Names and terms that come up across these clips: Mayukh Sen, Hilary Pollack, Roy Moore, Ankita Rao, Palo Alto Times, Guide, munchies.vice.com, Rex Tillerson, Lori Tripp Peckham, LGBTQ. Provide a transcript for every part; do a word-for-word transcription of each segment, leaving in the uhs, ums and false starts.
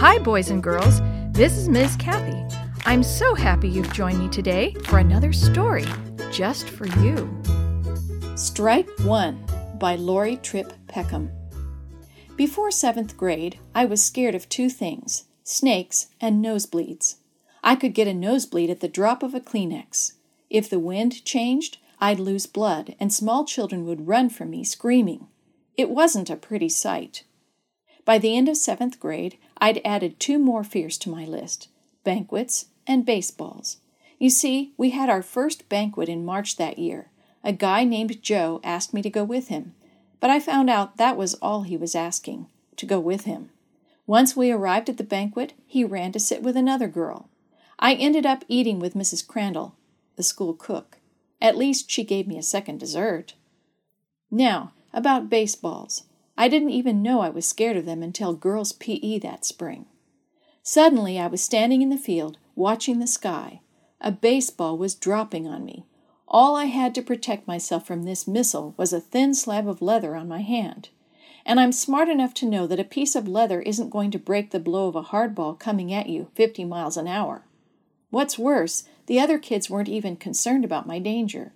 Hi, boys and girls. This is Miz Kathy. I'm so happy you've joined me today for another story just for you. Strike One by Lori Tripp Peckham. Before seventh grade, I was scared of two things, snakes and nosebleeds. I could get a nosebleed at the drop of a Kleenex. If the wind changed, I'd lose blood, and small children would run from me screaming. It wasn't a pretty sight. By the end of seventh grade, I'd added two more fears to my list, banquets and baseballs. You see, we had our first banquet in March that year. A guy named Joe asked me to go with him. But I found out that was all he was asking, to go with him. Once we arrived at the banquet, he ran to sit with another girl. I ended up eating with Missus Crandall, the school cook. At least she gave me a second dessert. Now, about baseballs. I didn't even know I was scared of them until girls' P E that spring. Suddenly, I was standing in the field, watching the sky. A baseball was dropping on me. All I had to protect myself from this missile was a thin slab of leather on my hand. And I'm smart enough to know that a piece of leather isn't going to break the blow of a hardball coming at you fifty miles an hour. What's worse, the other kids weren't even concerned about my danger.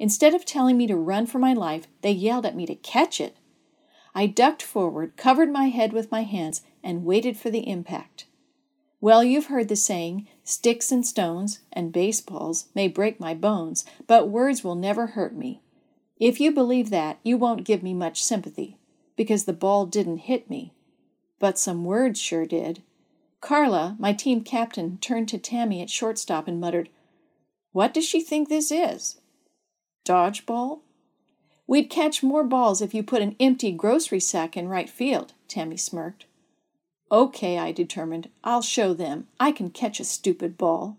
Instead of telling me to run for my life, they yelled at me to catch it. I ducked forward, covered my head with my hands, and waited for the impact. Well, you've heard the saying, sticks and stones and baseballs may break my bones, but words will never hurt me. If you believe that, you won't give me much sympathy, because the ball didn't hit me. But some words sure did. Carla, my team captain, turned to Tammy at shortstop and muttered, "What does she think this is? Dodgeball?" "We'd catch more balls if you put an empty grocery sack in right field," Tammy smirked. "Okay," I determined, "I'll show them. I can catch a stupid ball."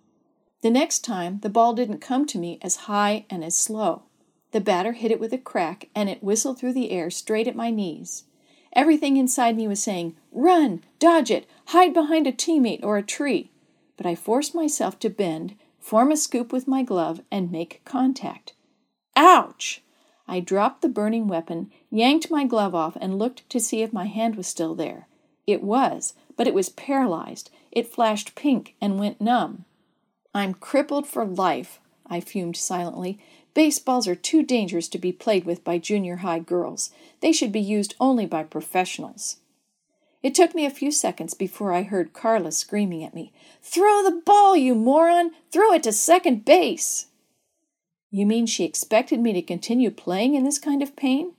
The next time, the ball didn't come to me as high and as slow. The batter hit it with a crack, and it whistled through the air straight at my knees. Everything inside me was saying, "Run! Dodge it! Hide behind a teammate or a tree!" But I forced myself to bend, form a scoop with my glove, and make contact. Ouch! I dropped the burning weapon, yanked my glove off, and looked to see if my hand was still there. It was, but it was paralyzed. It flashed pink and went numb. "I'm crippled for life," I fumed silently. "Baseballs are too dangerous to be played with by junior high girls. They should be used only by professionals." It took me a few seconds before I heard Carla screaming at me, "Throw the ball, you moron! Throw it to second base!" You mean she expected me to continue playing in this kind of pain?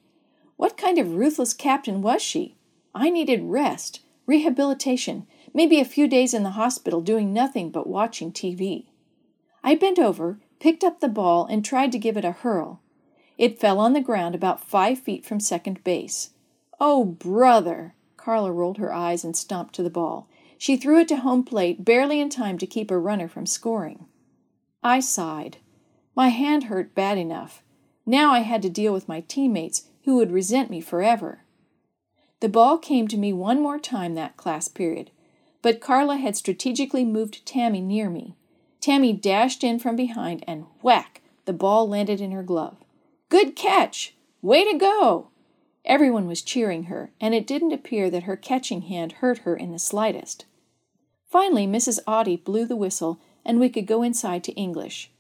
What kind of ruthless captain was she? I needed rest, rehabilitation, maybe a few days in the hospital doing nothing but watching T V. I bent over, picked up the ball, and tried to give it a hurl. It fell on the ground about five feet from second base. "Oh, brother!" Carla rolled her eyes and stomped to the ball. She threw it to home plate, barely in time to keep a runner from scoring. I sighed. My hand hurt bad enough. Now I had to deal with my teammates, who would resent me forever. The ball came to me one more time that class period, but Carla had strategically moved Tammy near me. Tammy dashed in from behind and whack, the ball landed in her glove. "Good catch! Way to go!" Everyone was cheering her, and it didn't appear that her catching hand hurt her in the slightest. Finally, Missus Audie blew the whistle, and we could go inside to English.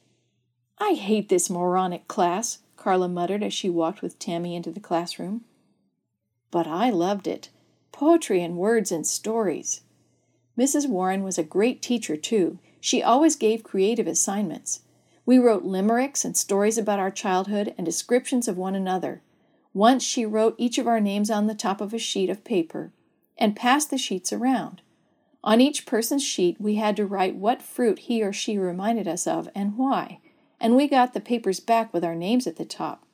"I hate this moronic class," Carla muttered as she walked with Tammy into the classroom. But I loved it. Poetry and words and stories. Missus Warren was a great teacher, too. She always gave creative assignments. We wrote limericks and stories about our childhood and descriptions of one another. Once she wrote each of our names on the top of a sheet of paper and passed the sheets around. On each person's sheet, we had to write what fruit he or she reminded us of and why, and we got the papers back with our names at the top.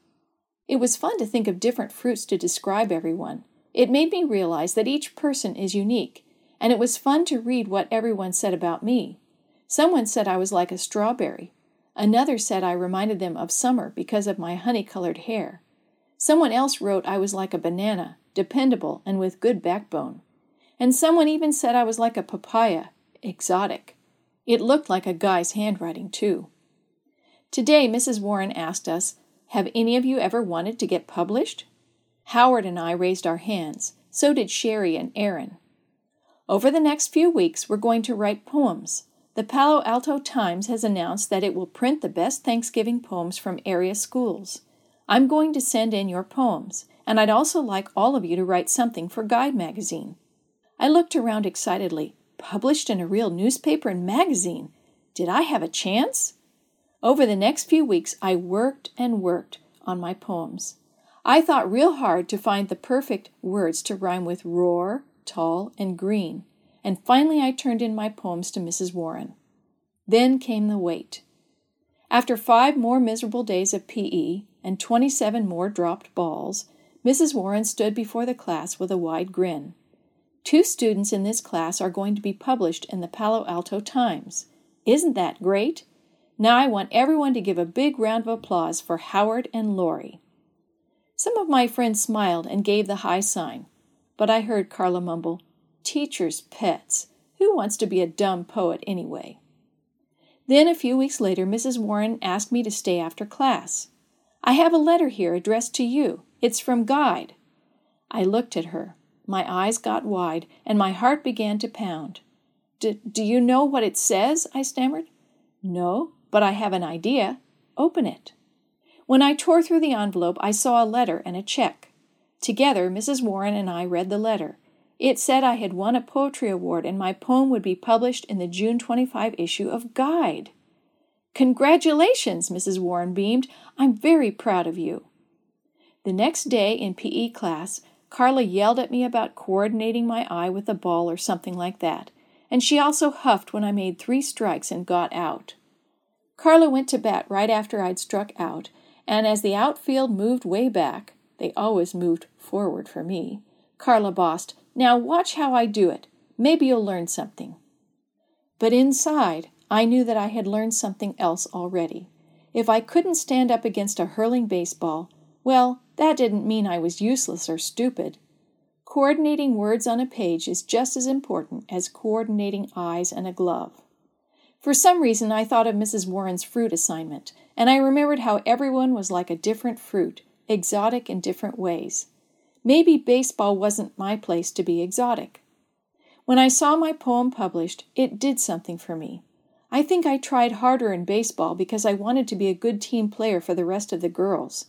It was fun to think of different fruits to describe everyone. It made me realize that each person is unique, and it was fun to read what everyone said about me. Someone said I was like a strawberry. Another said I reminded them of summer because of my honey-colored hair. Someone else wrote I was like a banana, dependable and with good backbone. And someone even said I was like a papaya, exotic. It looked like a guy's handwriting, too. Today, Missus Warren asked us, "Have any of you ever wanted to get published?" Howard and I raised our hands. So did Sherry and Aaron. Over the next few weeks, we're going to write poems. The Palo Alto Times has announced that it will print the best Thanksgiving poems from area schools. I'm going to send in your poems, and I'd also like all of you to write something for Guide magazine. I looked around excitedly. Published in a real newspaper and magazine? Did I have a chance? Over the next few weeks, I worked and worked on my poems. I thought real hard to find the perfect words to rhyme with roar, tall, and green, and finally I turned in my poems to Missus Warren. Then came the wait. After five more miserable days of P E and twenty-seven more dropped balls, Missus Warren stood before the class with a wide grin. Two students in this class are going to be published in the Palo Alto Times. Isn't that great? Now I want everyone to give a big round of applause for Howard and Lori. Some of my friends smiled and gave the high sign, but I heard Carla mumble, "Teachers' pets. Who wants to be a dumb poet anyway?" Then a few weeks later, Missus Warren asked me to stay after class. "I have a letter here addressed to you. It's from Guide." I looked at her. My eyes got wide, and my heart began to pound. D- do you know what it says?" I stammered. "No, but I have an idea. Open it." When I tore through the envelope, I saw a letter and a check. Together, Missus Warren and I read the letter. It said I had won a poetry award and my poem would be published in the June twenty-fifth issue of Guide. "Congratulations," Missus Warren beamed. "I'm very proud of you." The next day in P E class, Carla yelled at me about coordinating my eye with a ball or something like that, and she also huffed when I made three strikes and got out. Carla went to bat right after I'd struck out, and as the outfield moved way back, they always moved forward for me, Carla bossed, "Now watch how I do it. Maybe you'll learn something." But inside, I knew that I had learned something else already. If I couldn't stand up against a hurling baseball, well, that didn't mean I was useless or stupid. Coordinating words on a page is just as important as coordinating eyes and a glove. For some reason, I thought of Missus Warren's fruit assignment, and I remembered how everyone was like a different fruit, exotic in different ways. Maybe baseball wasn't my place to be exotic. When I saw my poem published, it did something for me. I think I tried harder in baseball because I wanted to be a good team player for the rest of the girls.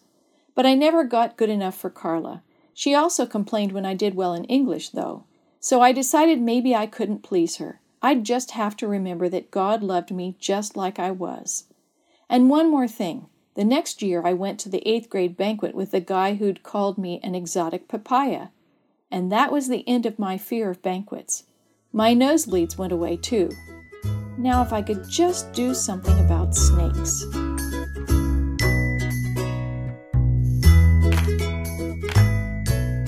But I never got good enough for Carla. She also complained when I did well in English, though. So I decided maybe I couldn't please her. I'd just have to remember that God loved me just like I was. And one more thing. The next year I went to the eighth grade banquet with the guy who'd called me an exotic papaya. And that was the end of my fear of banquets. My nosebleeds went away, too. Now if I could just do something about snakes.